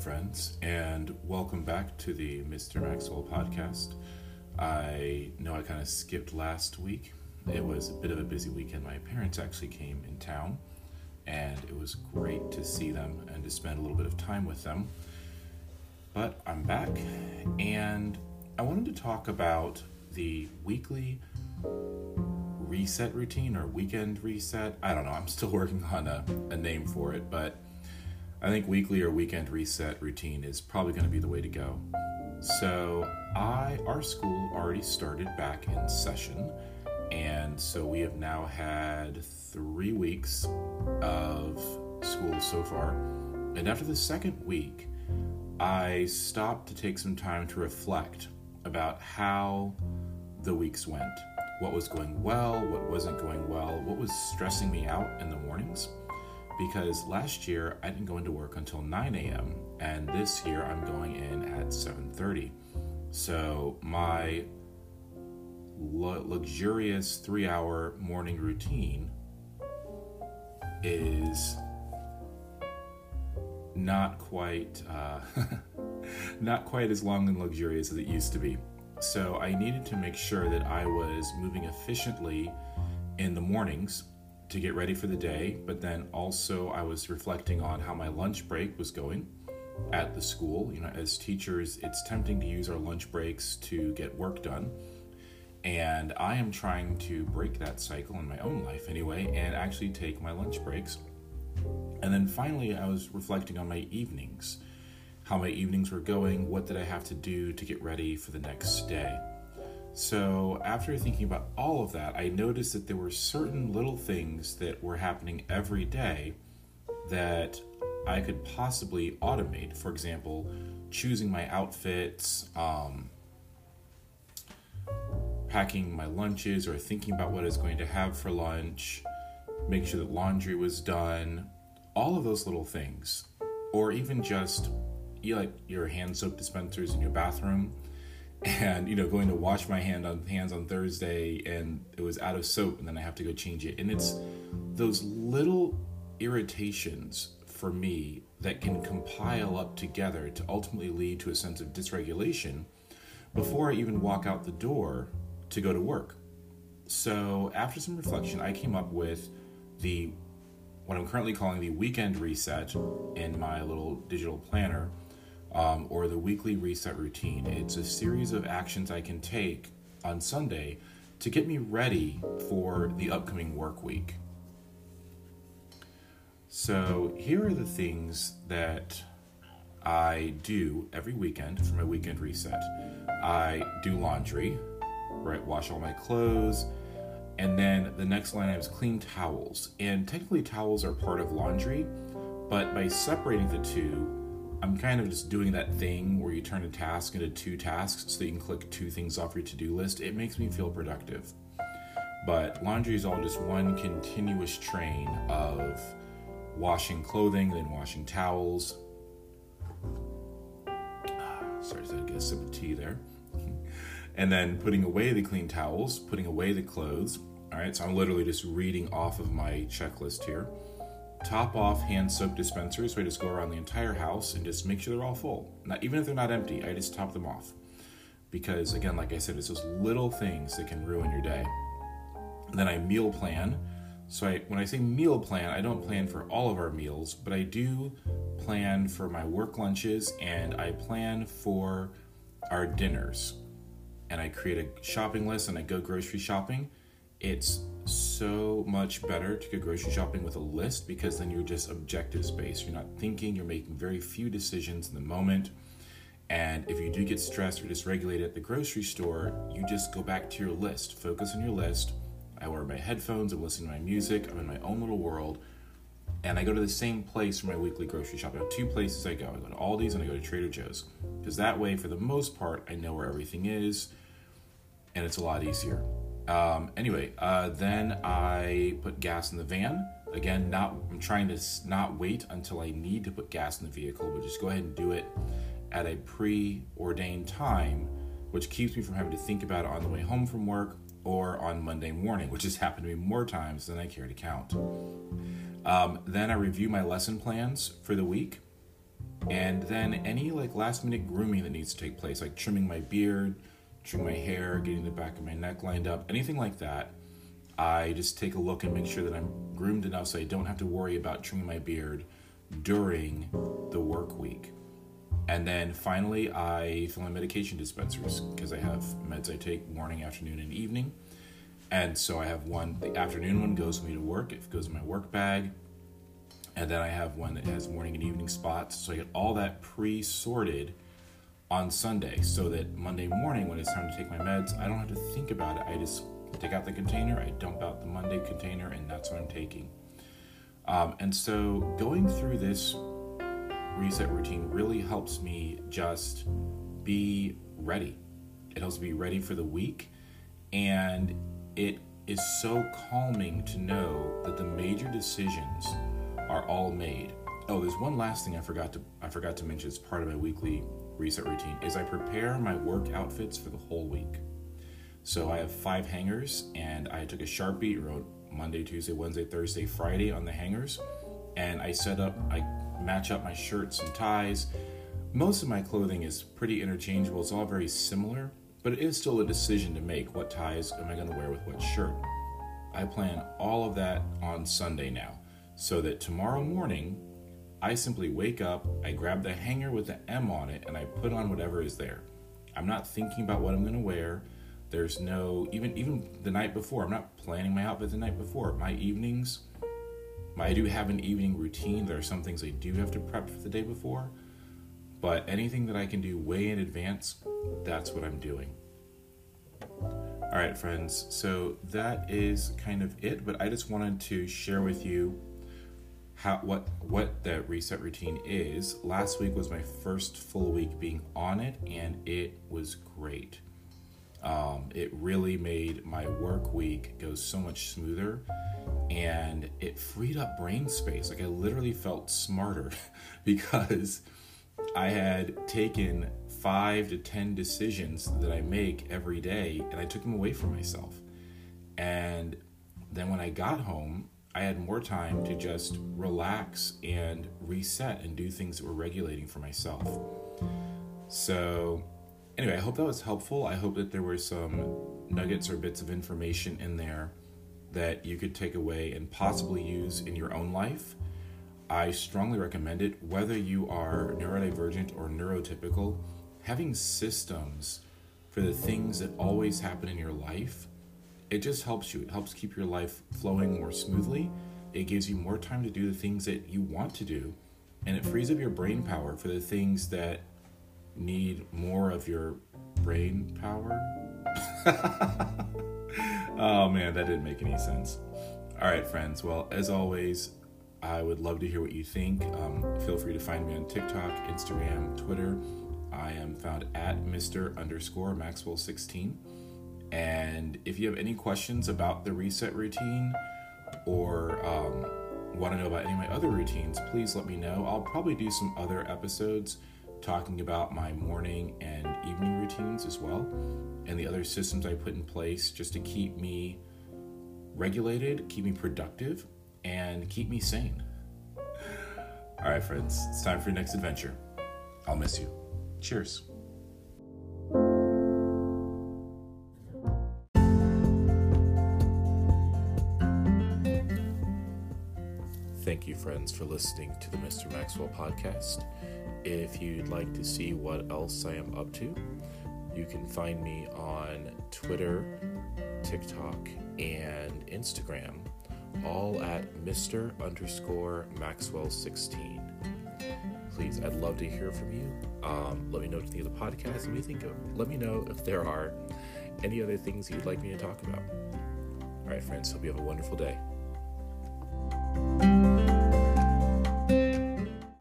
friends, and welcome back to the Mr. Maxwell podcast. I know I kind of skipped last week. It was a bit of a busy weekend. My parents actually came in town, and it was great to see them and to spend a little bit of time with them. But I'm back, and I wanted to talk about the weekly reset routine or weekend reset. I don't know. I'm still working on a name for it, but I think weekly or weekend reset routine is probably going to be the way to go. So our school already started back in session, and so we have now had 3 weeks of school so far. And after the second week, I stopped to take some time to reflect about how the weeks went, what was going well, what wasn't going well, what was stressing me out in the mornings. Because last year I didn't go into work until 9 a.m. and this year I'm going in at 7:30. So my luxurious 3-hour morning routine is not quite not quite as long and luxurious as it used to be. So I needed to make sure that I was moving efficiently in the mornings to get ready for the day, but then also I was reflecting on how my lunch break was going at the school. You know, as teachers, it's tempting to use our lunch breaks to get work done, and I am trying to break that cycle in my own life anyway, and actually take my lunch breaks. And then finally, I was reflecting on my evenings, how my evenings were going, what did I have to do to get ready for the next day. So after thinking about all of that, I noticed that there were certain little things that were happening every day that I could possibly automate. For example, choosing my outfits, packing my lunches, or thinking about what I was going to have for lunch, making sure that laundry was done, all of those little things. Or even just like your hand soap dispensers in your bathroom. And, you know, going to wash my hands on Thursday, and it was out of soap, and then I have to go change it. And it's those little irritations for me that can compile up together to ultimately lead to a sense of dysregulation before I even walk out the door to go to work. So after some reflection, I came up with what I'm currently calling the weekend reset in my little digital planner. Or the weekly reset routine. It's a series of actions I can take on Sunday to get me ready for the upcoming work week. So here are the things that I do every weekend for my weekend reset. I do laundry, right? Wash all my clothes. And then the next line item is clean towels. And technically towels are part of laundry, but by separating the two, I'm kind of just doing that thing where you turn a task into two tasks so you can click two things off your to-do list. It makes me feel productive. But laundry is all just one continuous train of washing clothing, then washing towels. Sorry, I get a sip of tea there. And then putting away the clean towels, putting away the clothes. All right, so I'm literally just reading off of my checklist here. Top off hand soap dispensers, so I just go around the entire house and just make sure they're all full. Not even if they're not empty, I just top them off. Because again, like I said, it's those little things that can ruin your day. And then I meal plan. So when I say meal plan, I don't plan for all of our meals, but I do plan for my work lunches, and I plan for our dinners. And I create a shopping list, and I go grocery shopping. It's so much better to go grocery shopping with a list, because then you're just objectives based. You're not thinking, you're making very few decisions in the moment. And if you do get stressed or dysregulated at the grocery store, you just go back to your list, focus on your list. I wear my headphones, I'm listening to my music, I'm in my own little world. And I go to the same place for my weekly grocery shop. I have two places I go. I go to Aldi's and I go to Trader Joe's. Because that way, for the most part, I know where everything is, and it's a lot easier. Then I put gas in the van. Again, I'm trying to not wait until I need to put gas in the vehicle, but just go ahead and do it at a preordained time, which keeps me from having to think about it on the way home from work or on Monday morning, which has happened to me more times than I care to count. Then I review my lesson plans for the week. And then any like last minute grooming that needs to take place, like trimming my beard, trim my hair, getting the back of my neck lined up, anything like that, I just take a look and make sure that I'm groomed enough so I don't have to worry about trimming my beard during the work week. And then finally, I fill my medication dispensers because I have meds I take morning, afternoon, and evening. And so I have one, the afternoon one goes with me to work, it goes in my work bag. And then I have one that has morning and evening spots. So I get all that pre-sorted on Sunday so that Monday morning when it's time to take my meds, I don't have to think about it. I just take out the container, I dump out the Monday container, and that's what I'm taking. And so going through this reset routine really helps me just be ready. It helps me be ready for the week, and it is so calming to know that the major decisions are all made. Oh, there's one last thing I forgot to mention as part of my weekly reset routine is I prepare my work outfits for the whole week. So I have 5 hangers, and I took a Sharpie, wrote Monday, Tuesday, Wednesday, Thursday, Friday on the hangers, and I match up my shirts and ties. Most of my clothing is pretty interchangeable. It's all very similar, but it is still a decision to make. What ties am I going to wear with what shirt? I plan all of that on Sunday now, so that tomorrow morning, I simply wake up, I grab the hanger with the M on it, and I put on whatever is there. I'm not thinking about what I'm going to wear. There's no, even the night before, I'm not planning my outfit the night before. My evenings, I do have an evening routine. There are some things I do have to prep for the day before, but anything that I can do way in advance, that's what I'm doing. All right, friends, so that is kind of it, but I just wanted to share with you what that reset routine is. Last week was my first full week being on it, and it was great. It really made my work week go so much smoother, and it freed up brain space. Like I literally felt smarter because I had taken 5 to 10 decisions that I make every day, and I took them away from myself. And then when I got home, I had more time to just relax and reset and do things that were regulating for myself. So anyway, I hope that was helpful. I hope that there were some nuggets or bits of information in there that you could take away and possibly use in your own life. I strongly recommend it. Whether you are neurodivergent or neurotypical, having systems for the things that always happen in your life, it just helps you. It helps keep your life flowing more smoothly. It gives you more time to do the things that you want to do, and it frees up your brain power for the things that need more of your brain power. Oh man, that didn't make any sense. All right, friends. Well, as always, I would love to hear what you think. Feel free to find me on TikTok, Instagram, Twitter. I am found at Mr_Maxwell16. And if you have any questions about the reset routine or want to know about any of my other routines, please let me know. I'll probably do some other episodes talking about my morning and evening routines as well, and the other systems I put in place just to keep me regulated, keep me productive, and keep me sane. All right, friends, it's time for your next adventure. I'll miss you. Cheers. Thank you, friends, for listening to the Mr. Maxwell podcast. If you'd like to see what else I am up to, you can find me on Twitter, TikTok, and Instagram, all at Mr_Maxwell16. Please, I'd love to hear from you. Let me know what you think of the podcast. Let me know if there are any other things you'd like me to talk about. All right, friends, hope you have a wonderful day.